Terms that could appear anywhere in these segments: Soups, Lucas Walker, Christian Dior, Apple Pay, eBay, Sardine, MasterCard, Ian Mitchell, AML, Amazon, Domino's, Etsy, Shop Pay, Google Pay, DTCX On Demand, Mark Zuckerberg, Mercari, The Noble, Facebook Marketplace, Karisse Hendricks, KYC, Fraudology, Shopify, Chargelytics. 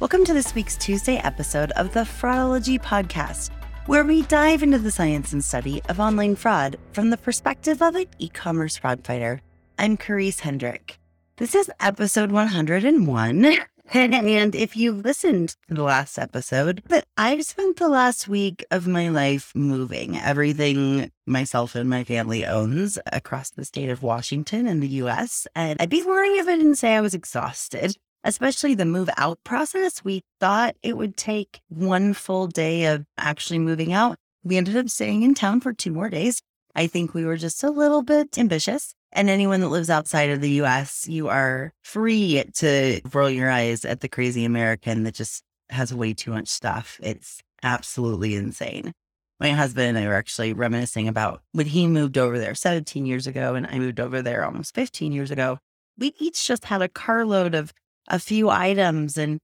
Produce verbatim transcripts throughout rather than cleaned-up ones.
Welcome to this week's Tuesday episode of the Fraudology podcast, where we dive into the science and study of online fraud from the perspective of an e-commerce fraud fighter. I'm Karisse Hendricks. This is episode one hundred one, and if you listened to the last episode, but I've spent the last week of my life moving everything myself and my family owns across the state of Washington in the U S, and I'd be lying if I didn't say I was exhausted. Especially the move out process. We thought it would take one full day of actually moving out. We ended up staying in town for two more days. I think we were just a little bit ambitious. And anyone that lives outside of the U S, you are free to roll your eyes at the crazy American that just has way too much stuff. It's absolutely insane. My husband and I were actually reminiscing about when he moved over there seventeen years ago and I moved over there almost fifteen years ago. We each just had a carload of a few items and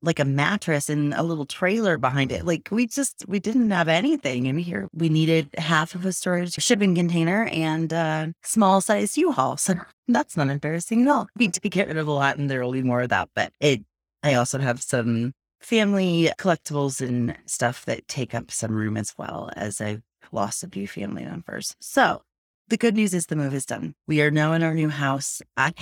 like a mattress and a little trailer behind it. Like we just, we didn't have anything in here. We needed half of a storage shipping container and a small size U-Haul. So that's not embarrassing at all. We did get rid of a lot and there will be more of that, but it, I also have some family collectibles and stuff that take up some room as well, as I've lost a few family members. So the good news is the move is done. We are now in our new house. I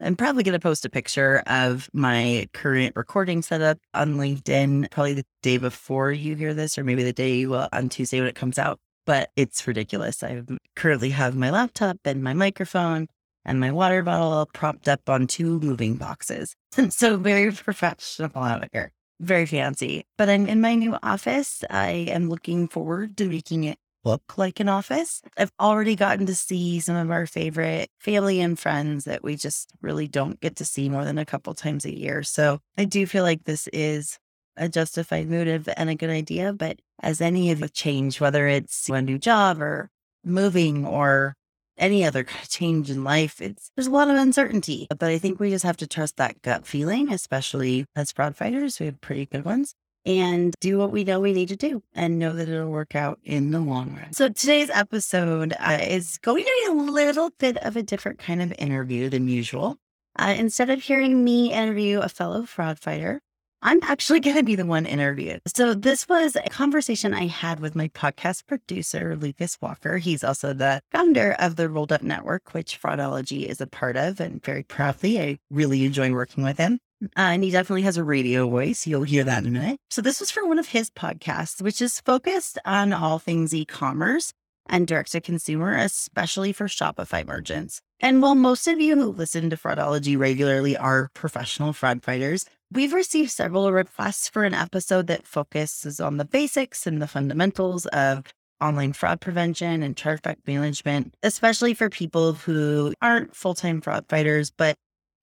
am probably going to post a picture of my current recording setup on LinkedIn, probably the day before you hear this, or maybe the day well, on Tuesday when it comes out. But it's ridiculous. I currently have my laptop and my microphone and my water bottle all propped up on two moving boxes. So very professional out here, very fancy. But I'm in my new office. I am looking forward to making it look like an office. I've already gotten to see some of our favorite family and friends that we just really don't get to see more than a couple times a year. So I do feel like this is a justified motive and a good idea, but as any of the change, whether it's a new job or moving or any other change in life, it's there's a lot of uncertainty, but I think we just have to trust that gut feeling, especially as fraud fighters. We have pretty good ones. And do what we know we need to do and know that it'll work out in the long run. So today's episode uh, is going to be a little bit of a different kind of interview than usual. Uh, instead of hearing me interview a fellow fraud fighter, I'm actually going to be the one interviewed. So this was a conversation I had with my podcast producer, Lucas Walker. He's also the founder of the Rolled Up Network, which Fraudology is a part of, and very proudly, I really enjoy working with him. Uh, and he definitely has a radio voice. You'll hear that in a minute. So this was for one of his podcasts, which is focused on all things e-commerce and direct-to-consumer, especially for Shopify merchants. And while most of you who listen to Fraudology regularly are professional fraud fighters, we've received several requests for an episode that focuses on the basics and the fundamentals of online fraud prevention and chargeback management, especially for people who aren't full-time fraud fighters, but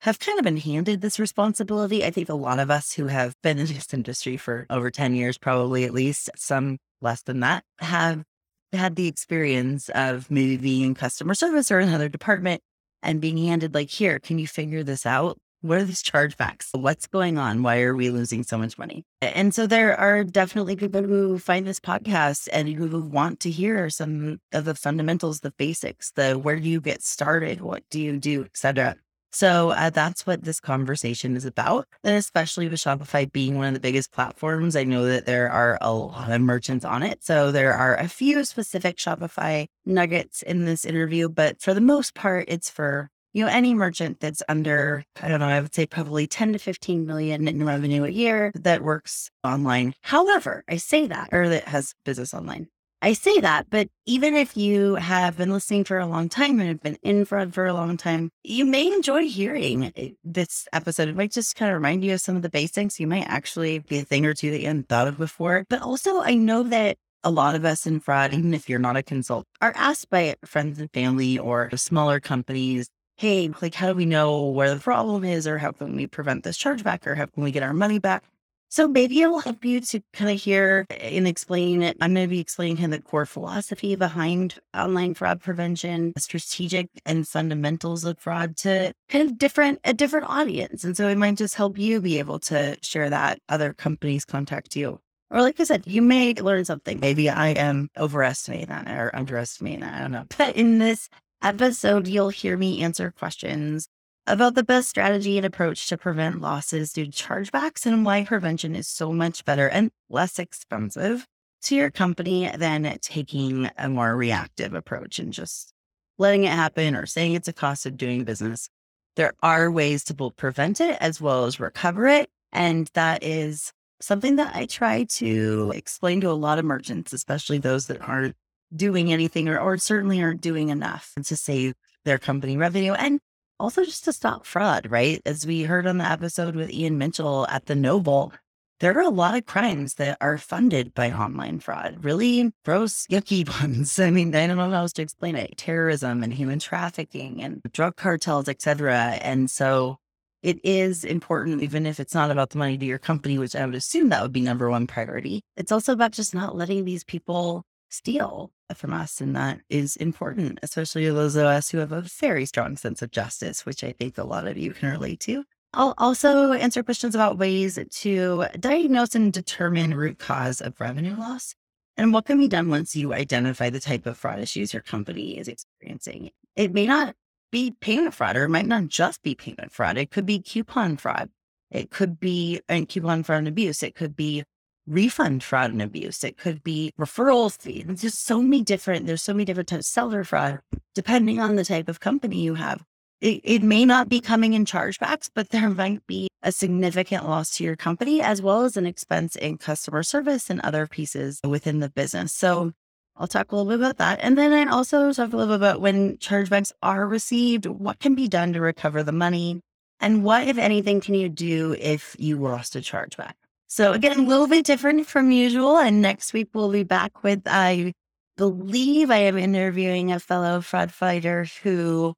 have kind of been handed this responsibility. I think a lot of us who have been in this industry for over ten years, probably at least, some less than that, have had the experience of maybe being in customer service or another department and being handed like, here, can you figure this out? What are these chargebacks? What's going on? Why are we losing so much money? And so there are definitely people who find this podcast and who want to hear some of the fundamentals, the basics, the where do you get started? What do you do, et cetera. So uh, that's what this conversation is about. And especially with Shopify being one of the biggest platforms, I know that there are a lot of merchants on it. So there are a few specific Shopify nuggets in this interview, but for the most part, it's for, you know, any merchant that's under, I don't know, I would say probably ten to fifteen million in revenue a year that works online. However, I say that, or that has business online. I say that, but even if you have been listening for a long time and have been in fraud for a long time, you may enjoy hearing this episode. It might just kind of remind you of some of the basics. You might actually be a thing or two that you hadn't thought of before. But also, I know that a lot of us in fraud, even if you're not a consultant, are asked by friends and family or smaller companies, hey, like, how do we know where the problem is? Or how can we prevent this chargeback? Or how can we get our money back? So maybe it'll help you to kind of hear and explain it. I'm going to be explaining him the core philosophy behind online fraud prevention, strategic and fundamentals of fraud to kind of different, a different audience. And so it might just help you be able to share that other companies contact you. Or like I said, you may learn something. Maybe I am overestimating that or underestimating that. I don't know. But in this episode, you'll hear me answer questions about the best strategy and approach to prevent losses due to chargebacks and why prevention is so much better and less expensive to your company than taking a more reactive approach and just letting it happen or saying it's a cost of doing business. There are ways to both prevent it as well as recover it. And that is something that I try to explain to a lot of merchants, especially those that aren't doing anything or, or certainly aren't doing enough to save their company revenue. And also just to stop fraud, right? As we heard on the episode with Ian Mitchell at The Noble, there are a lot of crimes that are funded by online fraud, really gross, yucky ones. I mean, I don't know how else to explain it. Terrorism and human trafficking and drug cartels, et cetera. And so it is important, even if it's not about the money to your company, which I would assume that would be number one priority. It's also about just not letting these people steal from us. And that is important, especially to those of us who have a very strong sense of justice, which I think a lot of you can relate to. I'll also answer questions about ways to diagnose and determine root cause of revenue loss and what can be done once you identify the type of fraud issues your company is experiencing. It may not be payment fraud, or it might not just be payment fraud. It could be coupon fraud. It could be and coupon fraud and abuse. It could be refund fraud and abuse. It could be referral fee. It's just so many different, there's so many different types of seller fraud, depending on the type of company you have. It, it may not be coming in chargebacks, but there might be a significant loss to your company, as well as an expense in customer service and other pieces within the business. So I'll talk a little bit about that. And then I also talk a little bit about when chargebacks are received, what can be done to recover the money, and what, if anything, can you do if you lost a chargeback? So again, a little bit different from usual. And next week we'll be back with, I believe I am interviewing a fellow fraud fighter who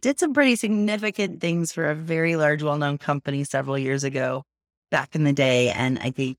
did some pretty significant things for a very large, well-known company several years ago, back in the day. And I think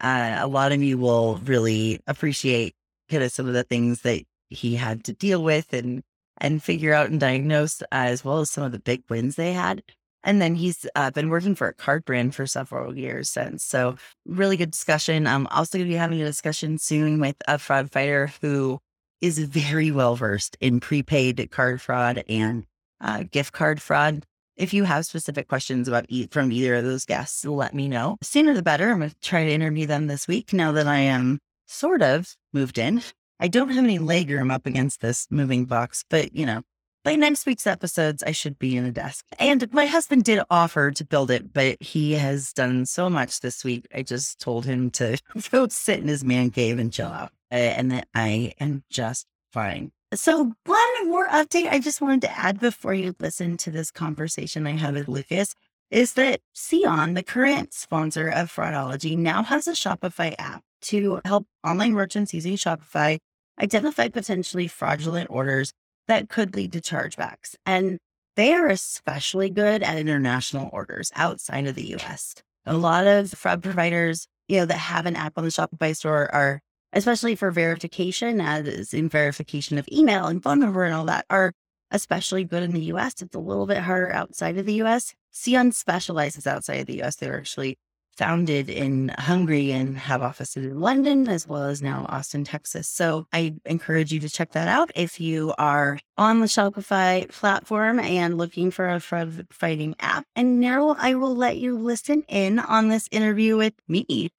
uh, a lot of you will really appreciate kind of some of the things that he had to deal with and, and figure out and diagnose, uh, as well as some of the big wins they had. And then he's uh, been working for a card brand for several years since. So really good discussion. I'm also going to be having a discussion soon with a fraud fighter who is very well-versed in prepaid card fraud and uh, gift card fraud. If you have specific questions about e- from either of those guests, let me know. Sooner the better. I'm going to try to interview them this week now that I am sort of moved in. I don't have any leg room up against this moving box, but you know, by next week's episodes, I should be in a desk. And my husband did offer to build it, but he has done so much this week. I just told him to go sit in his man cave and chill out. Uh, and that I am just fine. So one more update I just wanted to add before you listen to this conversation I had with Lucas is that Sion, the current sponsor of Fraudology, now has a Shopify app to help online merchants using Shopify identify potentially fraudulent orders that could lead to chargebacks. And they are especially good at international orders outside of the U S. A lot of fraud providers, you know, that have an app on the Shopify store are, especially for verification, as in verification of email and phone number and all that, are especially good in the U S. It's a little bit harder outside of the U S. Sion specializes outside of the U S. They're actually founded in Hungary and have offices in London, as well as now Austin, Texas. So I encourage you to check that out. If you are on the Shopify platform and looking for a fraud fighting app. And now I will let you listen in on this interview with me,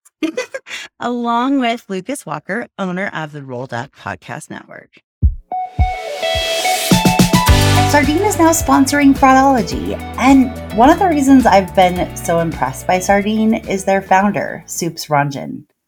along with Lucas Walker, owner of the Rolled Up Podcast Network. Sardine is now sponsoring Fraudology, and one of the reasons I've been so impressed by Sardine is their founder, Soups.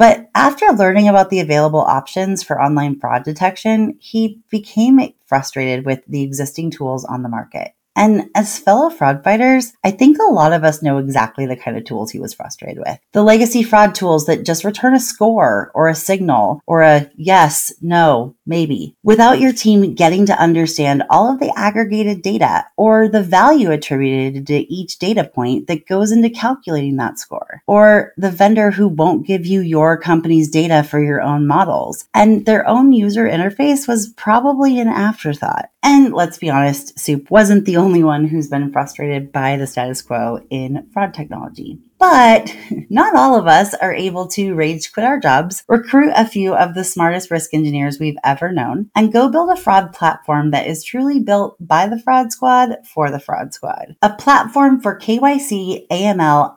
But after learning about the available options for online fraud detection, he became frustrated with the existing tools on the market. And as fellow fraud fighters, I think a lot of us know exactly the kind of tools he was frustrated with. The legacy fraud tools that just return a score or a signal or a yes, no, maybe, without your team getting to understand all of the aggregated data or the value attributed to each data point that goes into calculating that score, or the vendor who won't give you your company's data for your own models. And their own user interface was probably an afterthought. And let's be honest, Soup wasn't the only only one who's been frustrated by the status quo in fraud technology. But not all of us are able to rage quit our jobs, recruit a few of the smartest risk engineers we've ever known, and go build a fraud platform that is truly built by the fraud squad for the fraud squad. A platform for K Y C, A M L,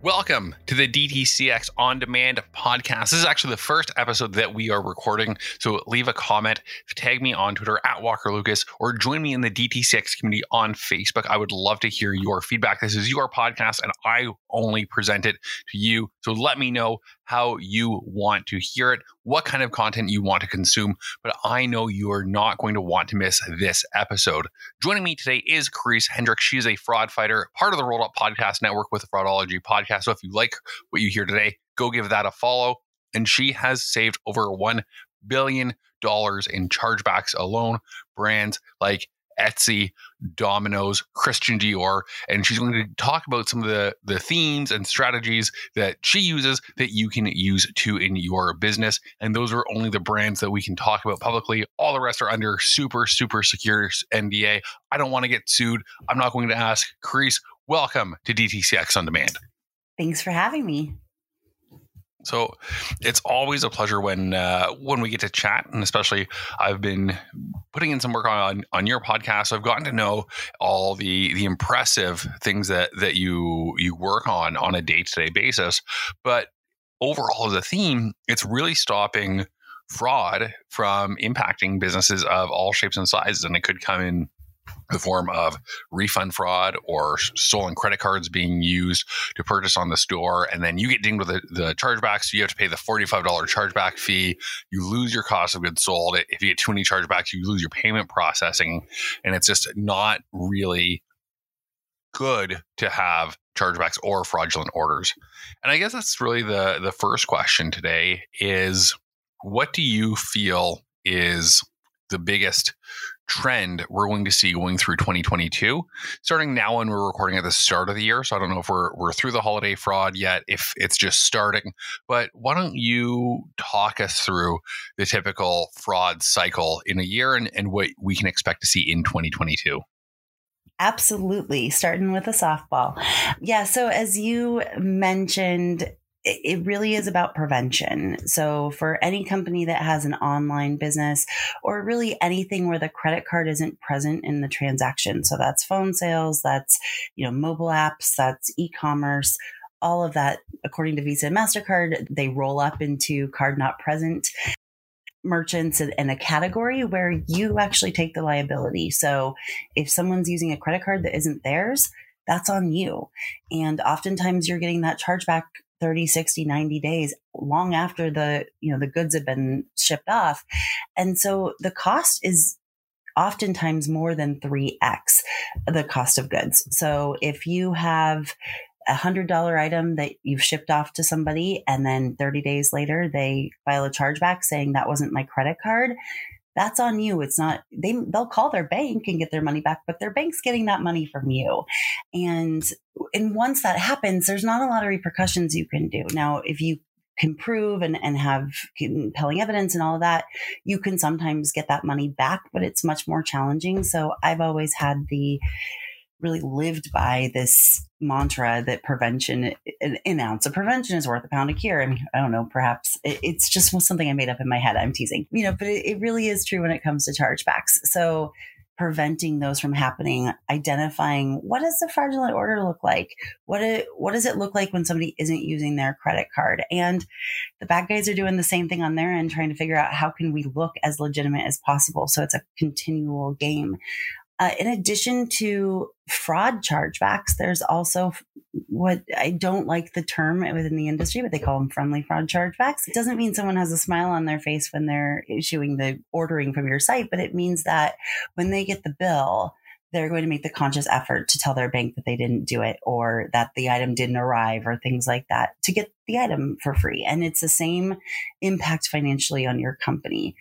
Welcome to the D T C X On Demand podcast. This is actually the first episode that we are recording, so leave a comment, tag me on Twitter at Walker Lucas, or join me in the D T C X community on Facebook. I would love to hear your feedback. This is your podcast, and I only present it to you, so let me know how you want to hear it, what kind of content you want to consume, but I know you are not going to want to miss this episode. Joining me today is Karisse Hendricks. She is a fraud fighter, part of the Rolled Up Podcast Network with the Fraudology podcast. So if you like what you hear today, go give that a follow. And she has saved over one billion dollars in chargebacks alone. Brands like Etsy, Domino's, Christian Dior, and she's going to talk about some of the, the themes and strategies that she uses that you can use too in your business. And those are only the brands that we can talk about publicly. All the rest are under super, super secure N D A. I don't want to get sued. I'm not going to ask. Karisse, welcome to D T C X On Demand. Thanks for having me. So it's always a pleasure when uh, when we get to chat, and especially I've been putting in some work on on your podcast. So I've gotten to know all the the impressive things that that you you work on on a day-to-day basis. But overall, as a theme, it's really stopping fraud from impacting businesses of all shapes and sizes, and it could come in the form of refund fraud or stolen credit cards being used to purchase on the store. And then you get dinged with the, the chargebacks. So you have to pay the forty-five dollars chargeback fee. You lose your cost of goods sold. If you get too many chargebacks, you lose your payment processing. And it's just not really good to have chargebacks or fraudulent orders. And I guess that's really the, the first question today is, what do you feel is the biggest trend we're going to see going through twenty twenty-two, starting now when we're recording at the start of the year? So I don't know if we're we're through the holiday fraud yet, if it's just starting, but why don't you talk us through the typical fraud cycle in a year and, and what we can expect to see in twenty twenty-two? Absolutely. Starting with a softball. Yeah. So as you mentioned, it really is about prevention. So for any company that has an online business, or really anything where the credit card isn't present in the transaction, so that's phone sales, that's, you know, mobile apps, that's e-commerce, all of that, according to Visa and MasterCard, they roll up into card not present merchants in a category where you actually take the liability. So if someone's using a credit card that isn't theirs, that's on you. And oftentimes you're getting that chargeback thirty, sixty, ninety days long after the, you know, the goods have been shipped off. And so the cost is oftentimes more than three x the cost of goods. So if you have a one hundred dollars item that you've shipped off to somebody, and then thirty days later, they file a chargeback saying that wasn't my credit card, that's on you. It's not, they, they'll call their bank and get their money back, but their bank's getting that money from you. And, and once that happens, there's not a lot of repercussions you can do. Now, if you improve and, and have compelling evidence and all of that, you can sometimes get that money back, but it's much more challenging. So I've always had the really lived by this mantra that prevention, an, an ounce of prevention is worth a pound of cure. I mean, I don't know, perhaps it, it's just something I made up in my head. I'm teasing, you know, but it, it really is true when it comes to chargebacks. So preventing those from happening, identifying what does the fraudulent order look like? What, it, what does it look like when somebody isn't using their credit card? And the bad guys are doing the same thing on their end, trying to figure out how can we look as legitimate as possible. So it's a continual game. Uh, in addition to fraud chargebacks, there's also what I don't like the term within the industry, but they call them friendly fraud chargebacks. It doesn't mean someone has a smile on their face when they're issuing the ordering from your site, but it means that when they get the bill, they're going to make the conscious effort to tell their bank that they didn't do it or that the item didn't arrive or things like that to get the item for free. And it's the same impact financially on your company.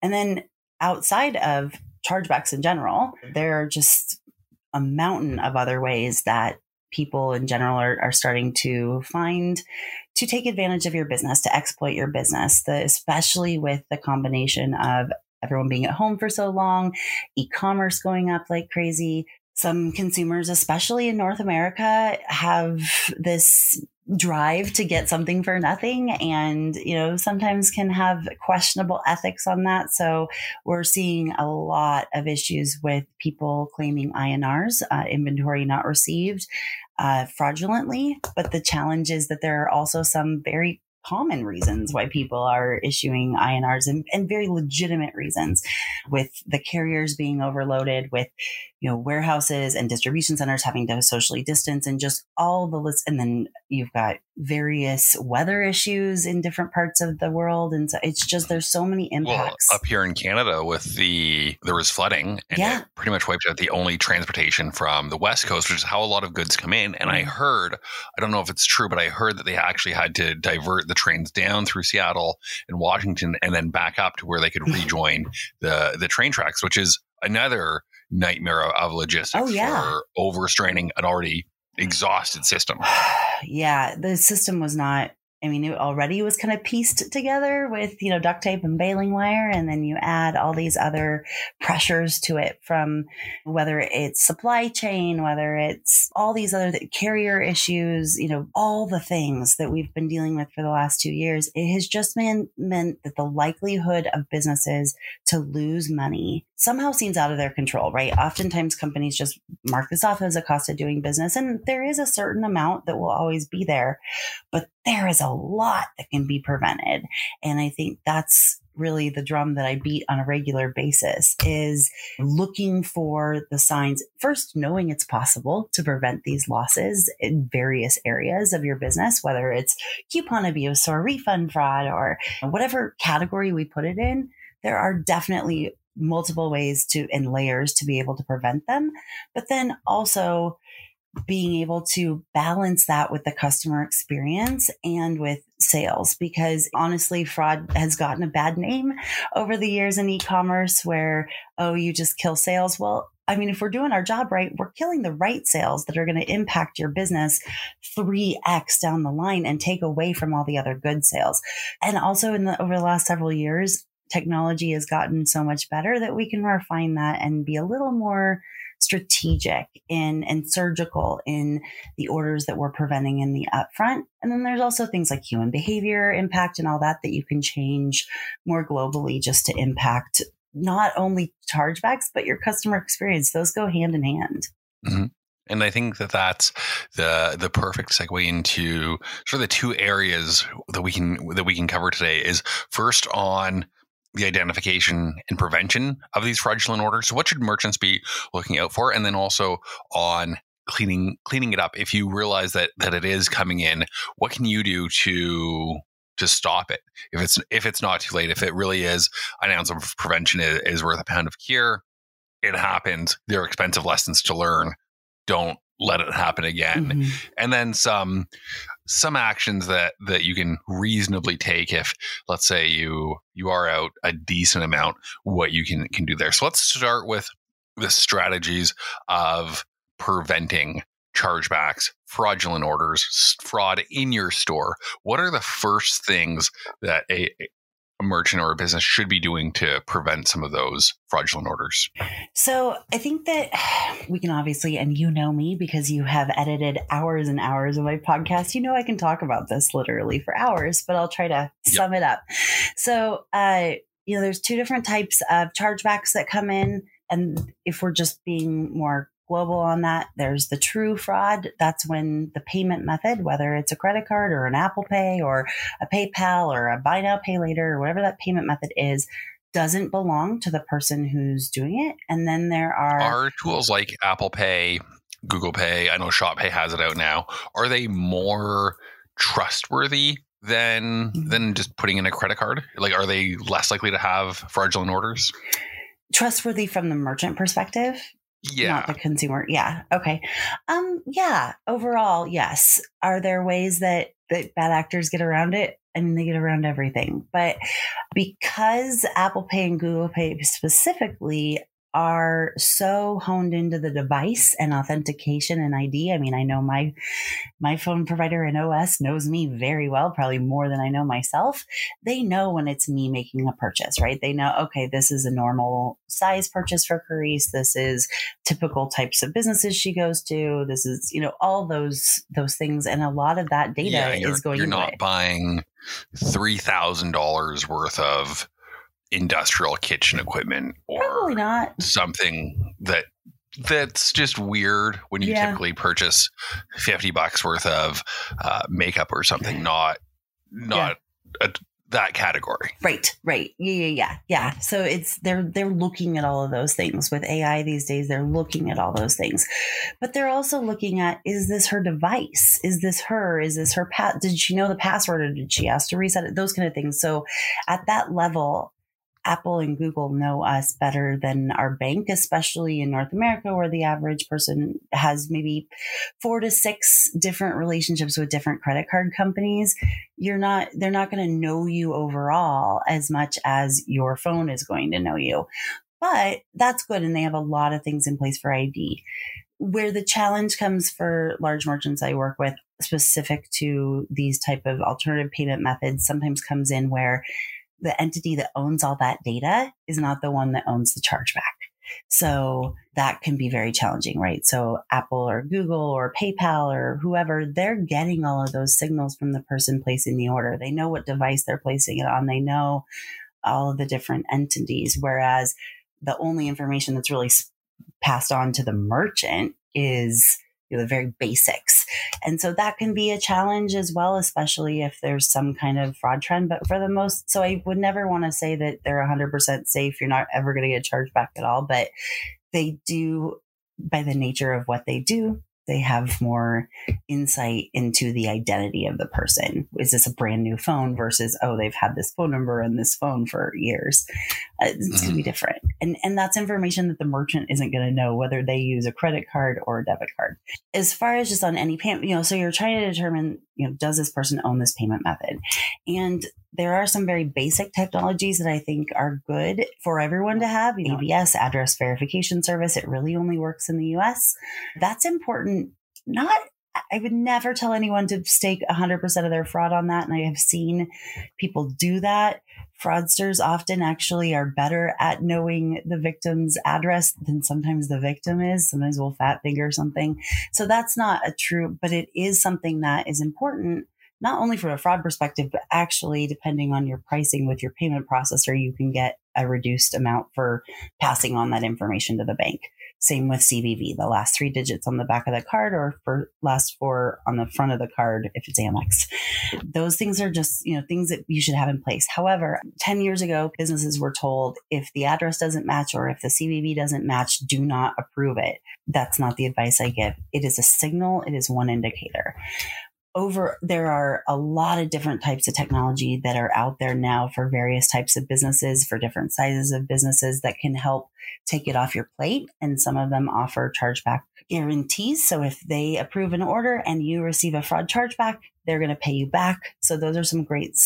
And then outside of chargebacks in general, there are just a mountain of other ways that people in general are, are starting to find to take advantage of your business, to exploit your business, the, especially with the combination of everyone being at home for so long, e-commerce going up like crazy. Some consumers, especially in North America, have this drive to get something for nothing and, you know, sometimes can have questionable ethics on that. So we're seeing a lot of issues with people claiming I N Rs, uh, inventory not received, uh, fraudulently. But the challenge is that there are also some very common reasons why people are issuing I N Rs and, and very legitimate reasons, with the carriers being overloaded, with, you know, warehouses and distribution centers having to socially distance and just all the list. And then you've got various weather issues in different parts of the world. And so it's just, there's so many impacts. Well, up here in Canada with the, there was flooding and yeah. It pretty much wiped out the only transportation from the West Coast, which is how a lot of goods come in. And I heard, I don't know if it's true, but I heard that they actually had to divert the trains down through Seattle and Washington and then back up to where they could rejoin the, the train tracks, which is another nightmare of logistics oh, yeah. for overstraining an already exhausted system. Yeah, the system was not, I mean, it already was kind of pieced together with, you know, duct tape and baling wire. And then you add all these other pressures to it from whether it's supply chain, whether it's all these other th- carrier issues, you know, all the things that we've been dealing with for the last two years. It has just been, meant that the likelihood of businesses to lose money somehow seems out of their control, right? Oftentimes companies just mark this off as a cost of doing business. And there is a certain amount that will always be there, but there is a lot that can be prevented. And I think that's really the drum that I beat on a regular basis, is looking for the signs, first knowing it's possible to prevent these losses in various areas of your business, whether it's coupon abuse or refund fraud or whatever category we put it in. There are definitely multiple ways to and layers to be able to prevent them. But then also being able to balance that with the customer experience and with sales, because honestly, fraud has gotten a bad name over the years in e-commerce where, oh, you just kill sales. Well, I mean, if we're doing our job right, we're killing the right sales that are going to impact your business three X down the line and take away from all the other good sales. And also in the, over the last several years, technology has gotten so much better that we can refine that and be a little more strategic in and surgical in the orders that we're preventing in the upfront. And then there's also things like human behavior impact and all that that you can change more globally just to impact not only chargebacks, but your customer experience. Those go hand in hand. Mm-hmm. And I think that that's the the perfect segue into sort of the two areas that we can that we can cover today is first on the identification and prevention of these fraudulent orders. So what should merchants be looking out for? And then also on cleaning cleaning it up. If you realize that that it is coming in, what can you do to to stop it? If it's if it's not too late, if it really is an ounce of prevention is, is worth a pound of cure, it happens. There are expensive lessons to learn. Don't let it happen again. Mm-hmm. And then some some actions that, that you can reasonably take if, let's say, you you are out a decent amount, what you can, can do there. So let's start with the strategies of preventing chargebacks, fraudulent orders, fraud in your store. What are the first things that a, a merchant or a business should be doing to prevent some of those fraudulent orders? So I think that we can obviously, and you know me because you have edited hours and hours of my podcast, you know, I can talk about this literally for hours, but I'll try to yep. sum it up. So, uh, you know, there's two different types of chargebacks that come in. And if we're just being more global on that, there's the true fraud. That's when the payment method, whether it's a credit card or an Apple Pay or a PayPal or a buy now, pay later, or whatever that payment method is, doesn't belong to the person who's doing it. And then there are... Are tools like Apple Pay, Google Pay, I know Shop Pay has it out now, are they more trustworthy than than just putting in a credit card? Like, are they less likely to have fraudulent orders? Trustworthy from the merchant perspective? Yeah. Not the consumer. Yeah. Okay. Um, yeah. Overall, yes. Are there ways that, that bad actors get around it? I mean, they get around everything. But because Apple Pay and Google Pay specifically are so honed into the device and authentication and I D. I mean, I know my my phone provider and O S knows me very well, probably more than I know myself. They know when it's me making a purchase, right? They know, okay, this is a normal size purchase for Karisse. This is typical types of businesses she goes to. This is, you know, all those those things. And a lot of that data yeah, is going You're not away. Buying three thousand dollars worth of industrial kitchen equipment or probably not something that that's just weird when you yeah. typically purchase fifty bucks worth of uh, makeup or something, not, not yeah. a, that category. Right. Right. Yeah. Yeah. Yeah. Yeah. So it's, they're, they're looking at all of those things with A I these days. They're looking at all those things, but they're also looking at, is this her device? Is this her, is this her pat? Did she know the password or did she ask to reset it? Those kind of things. So at that level, Apple and Google know us better than our bank, especially in North America, where the average person has maybe four to six different relationships with different credit card companies. You're not, they're not going to know you overall as much as your phone is going to know you, but that's good. And they have a lot of things in place for I D. Where the challenge comes for large merchants I work with specific to these type of alternative payment methods sometimes comes in where the entity that owns all that data is not the one that owns the chargeback. So that can be very challenging, right? So Apple or Google or PayPal or whoever, they're getting all of those signals from the person placing the order. They know what device they're placing it on. They know all of the different entities, whereas the only information that's really passed on to the merchant is, you know, the very basics. And so that can be a challenge as well, especially if there's some kind of fraud trend. But for the most, so I would never want to say that they're one hundred percent safe. You're not ever going to get charged back at all. But they do, by the nature of what they do, they have more insight into the identity of the person. Is this a brand new phone versus, oh, they've had this phone number and this phone for years. Uh, it's mm-hmm. going to be different. And and that's information that the merchant isn't going to know, whether they use a credit card or a debit card. As far as just on any payment, you know, so you're trying to determine, you know, does this person own this payment method? And there are some very basic technologies that I think are good for everyone to have. You know, A B S, address verification service. It really only works in the U S. That's important. Not, I would never tell anyone to stake one hundred percent of their fraud on that. And I have seen people do that. Fraudsters often actually are better at knowing the victim's address than sometimes the victim is. Sometimes we'll fat finger something. So that's not a true, but it is something that is important. Not only from a fraud perspective, but actually depending on your pricing with your payment processor, you can get a reduced amount for passing on that information to the bank. Same with C B V, the last three digits on the back of the card or for last four on the front of the card if it's Amex. Those things are just, you know, things that you should have in place. However, ten years ago, businesses were told if the address doesn't match or if the C B V doesn't match, do not approve it. That's not the advice I give. It is a signal. It is one indicator. Over, there are a lot of different types of technology that are out there now for various types of businesses, for different sizes of businesses that can help take it off your plate. And some of them offer chargeback guarantees. So if they approve an order and you receive a fraud chargeback, they're going to pay you back. So those are some great,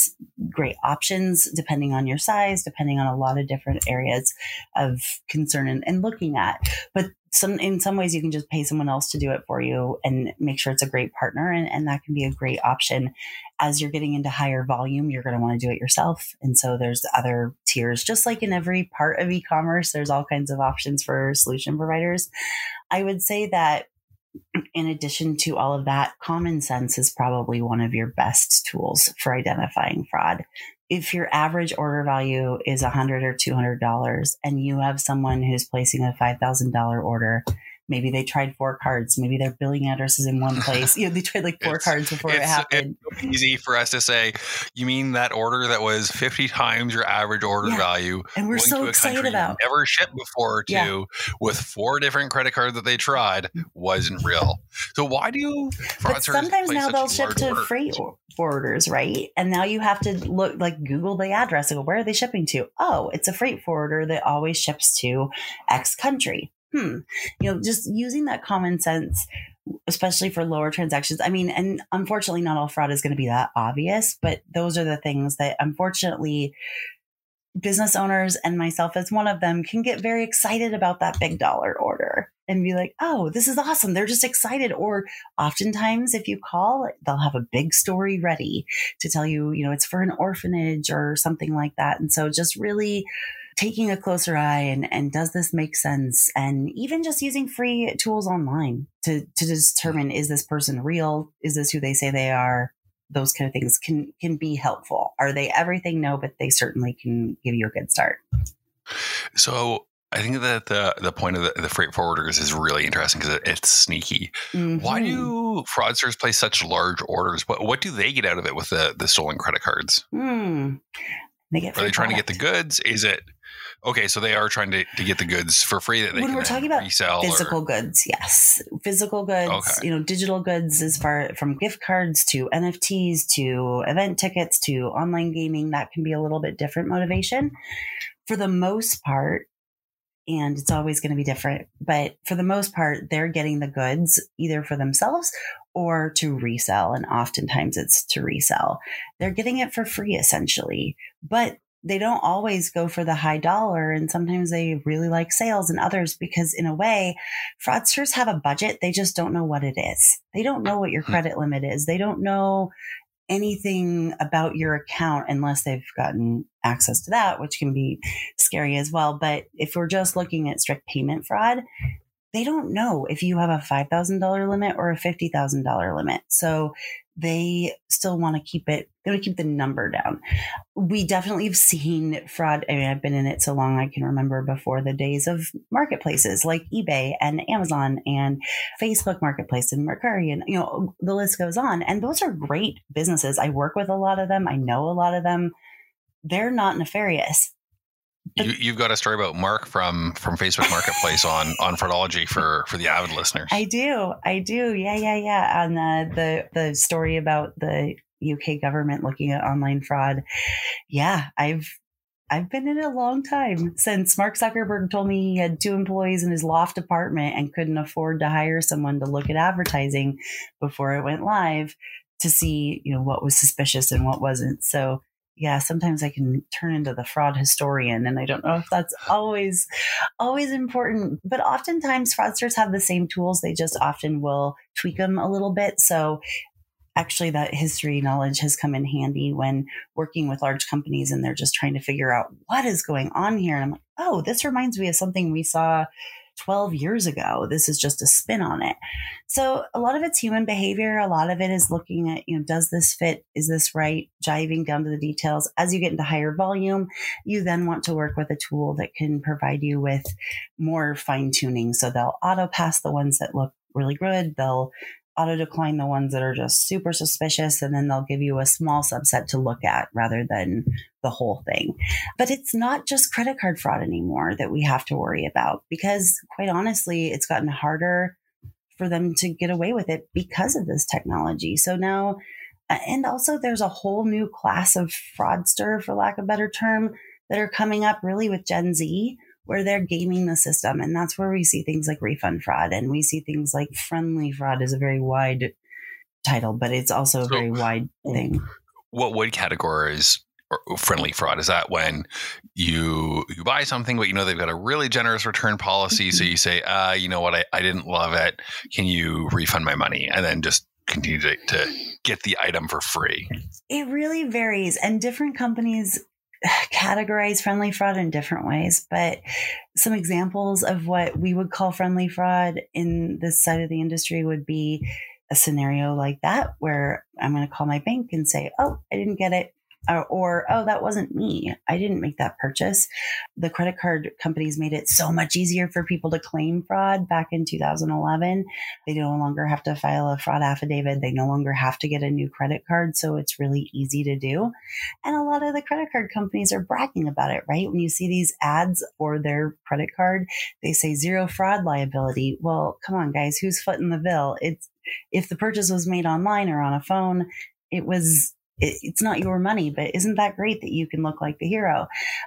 great options, depending on your size, depending on a lot of different areas of concern and, and looking at. But some, in some ways you can just pay someone else to do it for you and make sure it's a great partner. And, and that can be a great option. As you're getting into higher volume, you're going to want to do it yourself. And so there's other tiers, just like in every part of e-commerce, there's all kinds of options for solution providers. I would say that in addition to all of that, common sense is probably one of your best tools for identifying fraud. If your average order value is one hundred dollars or two hundred dollars and you have someone who's placing a five thousand dollars order, maybe they tried four cards, maybe their billing address is in one place. You know, they tried like four cards before it happened. It's easy for us to say, you mean that order that was fifty times your average order yeah. value. And we're so excited about it. Never shipped before to yeah. with four different credit cards that they tried wasn't real. So why do you But sometimes now they'll ship to orders? Freight forwarders, right? And now you have to look, like Google the address and go, where are they shipping to? Oh, it's a freight forwarder that always ships to X country. Hmm. You know, just using that common sense, especially for lower transactions. I mean, and unfortunately, not all fraud is going to be that obvious, but those are the things that unfortunately business owners and myself as one of them can get very excited about that big dollar order and be like, oh, this is awesome. They're just excited. Or oftentimes if you call, they'll have a big story ready to tell you, you know, it's for an orphanage or something like that. And so just really taking a closer eye and, and does this make sense? And even just using free tools online to, to determine, is this person real? Is this who they say they are? Those kind of things can, can be helpful. Are they everything? No, but they certainly can give you a good start. So I think that the, the point of the, the freight forwarders is really interesting because it, it's sneaky. Mm-hmm. Why do fraudsters place such large orders? What, what do they get out of it with the, the stolen credit cards? Mm. They get free Are they trying product. to get the goods? Is it? Okay, so they are trying to, to get the goods for free that they when can we're talking about resell physical or... goods, yes, physical goods, okay. You know, digital goods as far from gift cards to N F Ts to event tickets to online gaming, that can be a little bit different motivation. For the most part, and it's always going to be different, but for the most part, they're getting the goods either for themselves or to resell, and oftentimes it's to resell. They're getting it for free essentially, but they don't always go for the high dollar. And sometimes they really like sales and others because in a way, fraudsters have a budget. They just don't know what it is. They don't know what your credit limit is. They don't know anything about your account unless they've gotten access to that, which can be scary as well. But if we're just looking at strict payment fraud, they don't know if you have a five thousand dollars limit or a fifty thousand dollars limit. So they still want to keep it, they want to keep the number down. We definitely have seen fraud. I mean, I've been in it so long, I can remember before the days of marketplaces like eBay and Amazon and Facebook Marketplace and Mercari, and, you know, the list goes on. And those are great businesses. I work with a lot of them. I know a lot of them. They're not nefarious. But you, you've got a story about Mark from, from Facebook Marketplace on, on Fraudology for, for the avid listeners. I do. I do. Yeah, yeah, yeah. On uh, the, the story about the U K government looking at online fraud. Yeah, I've I've been in it a long time since Mark Zuckerberg told me he had two employees in his loft apartment and couldn't afford to hire someone to look at advertising before it went live to see, you know, what was suspicious and what wasn't. So yeah, sometimes I can turn into the fraud historian, and I don't know if that's always, always important, but oftentimes fraudsters have the same tools. They just often will tweak them a little bit. So actually that history knowledge has come in handy when working with large companies and they're just trying to figure out what is going on here. And I'm like, oh, this reminds me of something we saw twelve years ago. This is just a spin on it. So a lot of it's human behavior. A lot of it is looking at, you know, does this fit? Is this right? Diving down to the details. As you get into higher volume, you then want to work with a tool that can provide you with more fine tuning. So they'll auto pass the ones that look really good. They'll auto decline the ones that are just super suspicious. And then they'll give you a small subset to look at rather than the whole thing. But it's not just credit card fraud anymore that we have to worry about, because quite honestly, it's gotten harder for them to get away with it because of this technology. So now, and also there's a whole new class of fraudster, for lack of a better term, that are coming up really with Gen Z, where they're gaming the system. And that's where we see things like refund fraud. And we see things like friendly fraud is a very wide title, but it's also a so, very wide thing. What would categorize friendly fraud? Is that when you you buy something, but you know they've got a really generous return policy, mm-hmm. so you say, uh, you know what, I, I didn't love it. Can you refund my money? And then just continue to, to get the item for free. It really varies, and different companies categorize friendly fraud in different ways. But some examples of what we would call friendly fraud in this side of the industry would be a scenario like that, where I'm going to call my bank and say, oh, I didn't get it. Or, or, oh, that wasn't me. I didn't make that purchase. The credit card companies made it so much easier for people to claim fraud back in two thousand eleven. They no longer have to file a fraud affidavit. They no longer have to get a new credit card. So it's really easy to do. And a lot of the credit card companies are bragging about it, right? When you see these ads for their credit card, they say zero fraud liability. Well, come on, guys, who's footing the bill? It's if the purchase was made online or on a phone, it was... it's not your money, but isn't that great that you can look like the hero?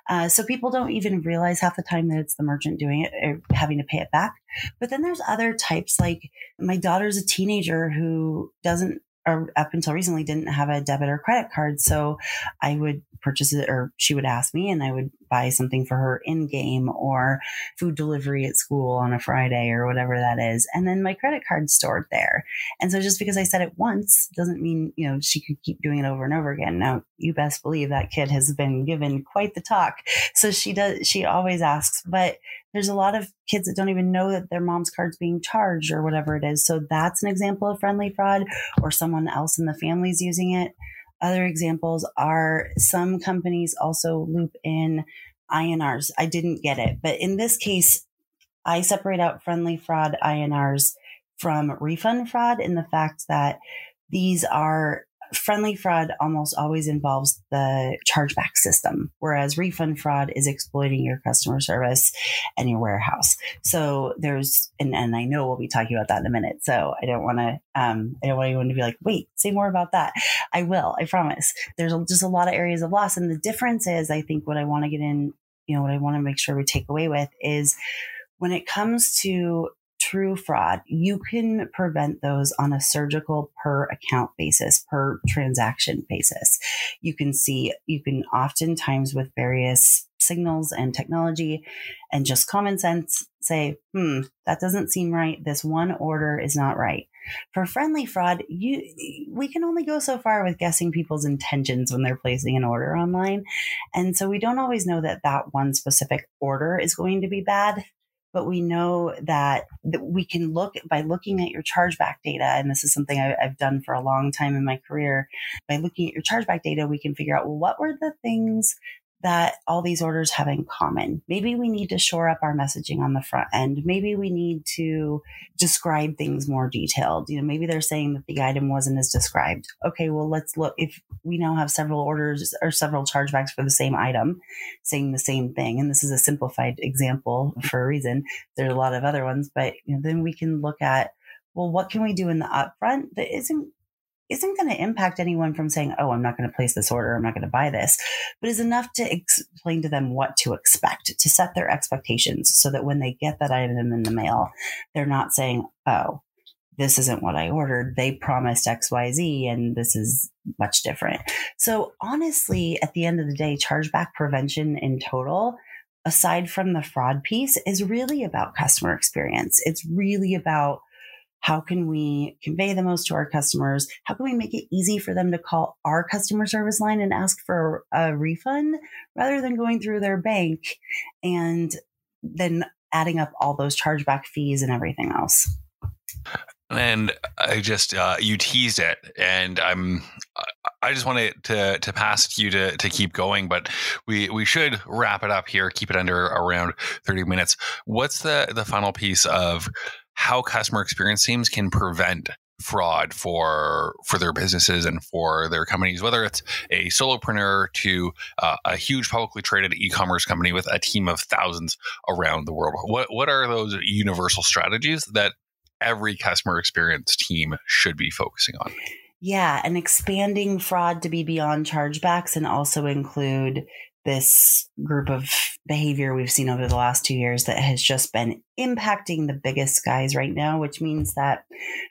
Uh, so people don't even realize half the time that it's the merchant doing it or having to pay it back. But then there's other types, like my daughter's a teenager who doesn't, or up until recently didn't have a debit or credit card. So I would purchase it, or she would ask me, and I would buy something for her in game or food delivery at school on a Friday or whatever that is. And then my credit card stored there. And so just because I said it once doesn't mean, you know, she could keep doing it over and over again. Now you best believe that kid has been given quite the talk. So she does, she always asks, but there's a lot of kids that don't even know that their mom's card's being charged or whatever it is. So that's an example of friendly fraud, or someone else in the family's using it. Other examples are some companies also loop in I N Rs. I didn't get it. But in this case, I separate out friendly fraud I N Rs from refund fraud in the fact that these are friendly fraud almost always involves the chargeback system, whereas refund fraud is exploiting your customer service and your warehouse. So there's, and, and I know we'll be talking about that in a minute. So I don't want to, um, I don't want anyone to be like, wait, say more about that. I will, I promise. There's just a lot of areas of loss. And the difference is, I think what I want to get in, you know, what I want to make sure we take away with is when it comes to true fraud, you can prevent those on a surgical per account basis, per transaction basis. You can see, you can oftentimes with various signals and technology and just common sense say, hmm, that doesn't seem right. This one order is not right. For friendly fraud, you we can only go so far with guessing people's intentions when they're placing an order online. And so we don't always know that that one specific order is going to be bad. But we know that, that we can look by looking at your chargeback data. And this is something I, I've done for a long time in my career. By looking at your chargeback data, we can figure out, well, what were the things that all these orders have in common? Maybe we need to shore up our messaging on the front end. Maybe we need to describe things more detailed. You know, maybe they're saying that the item wasn't as described. Okay, well, let's look. If we now have several orders or several chargebacks for the same item saying the same thing, and this is a simplified example for a reason. There are a lot of other ones, but you know, then we can look at, well, what can we do in the upfront that isn't isn't going to impact anyone from saying, oh, I'm not going to place this order, I'm not going to buy this, but is enough to explain to them what to expect, to set their expectations so that when they get that item in the mail, they're not saying, oh, this isn't what I ordered. They promised X Y Z and this is much different. So honestly, at the end of the day, chargeback prevention in total, aside from the fraud piece, is really about customer experience. It's really about how can we convey the most to our customers? How can we make it easy for them to call our customer service line and ask for a refund rather than going through their bank and then adding up all those chargeback fees and everything else? And I just, uh, you teased it, and I'm, I just wanted to to pass you to to keep going, but we, we should wrap it up here, keep it under around thirty minutes. What's the, the final piece of how customer experience teams can prevent fraud for for their businesses and for their companies, whether it's a solopreneur to uh, a huge publicly traded e-commerce company with a team of thousands around the world? What what are those universal strategies that every customer experience team should be focusing on? Yeah, and expanding fraud to be beyond chargebacks and also include this group of behavior we've seen over the last two years that has just been impacting the biggest guys right now, which means that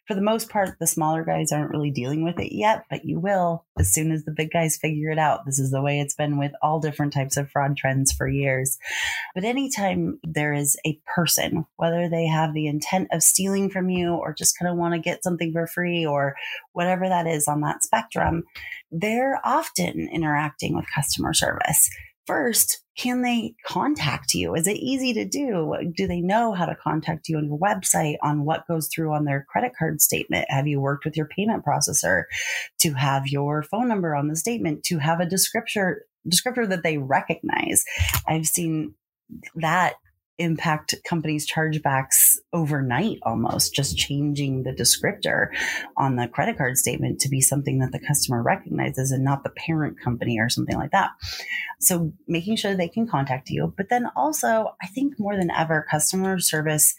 for the most part, the smaller guys aren't really dealing with it yet, but you will as soon as the big guys figure it out. This is the way it's been with all different types of fraud trends for years. But anytime there is a person, whether they have the intent of stealing from you or just kind of want to get something for free or whatever that is on that spectrum, they're often interacting with customer service. First, can they contact you? Is it easy to do? Do they know how to contact you on your website, on what goes through on their credit card statement? Have you worked with your payment processor to have your phone number on the statement, to have a descriptor, descriptor that they recognize? I've seen that impact companies' chargebacks overnight, almost just changing the descriptor on the credit card statement to be something that the customer recognizes and not the parent company or something like that. So making sure they can contact you. But then also, I think more than ever, customer service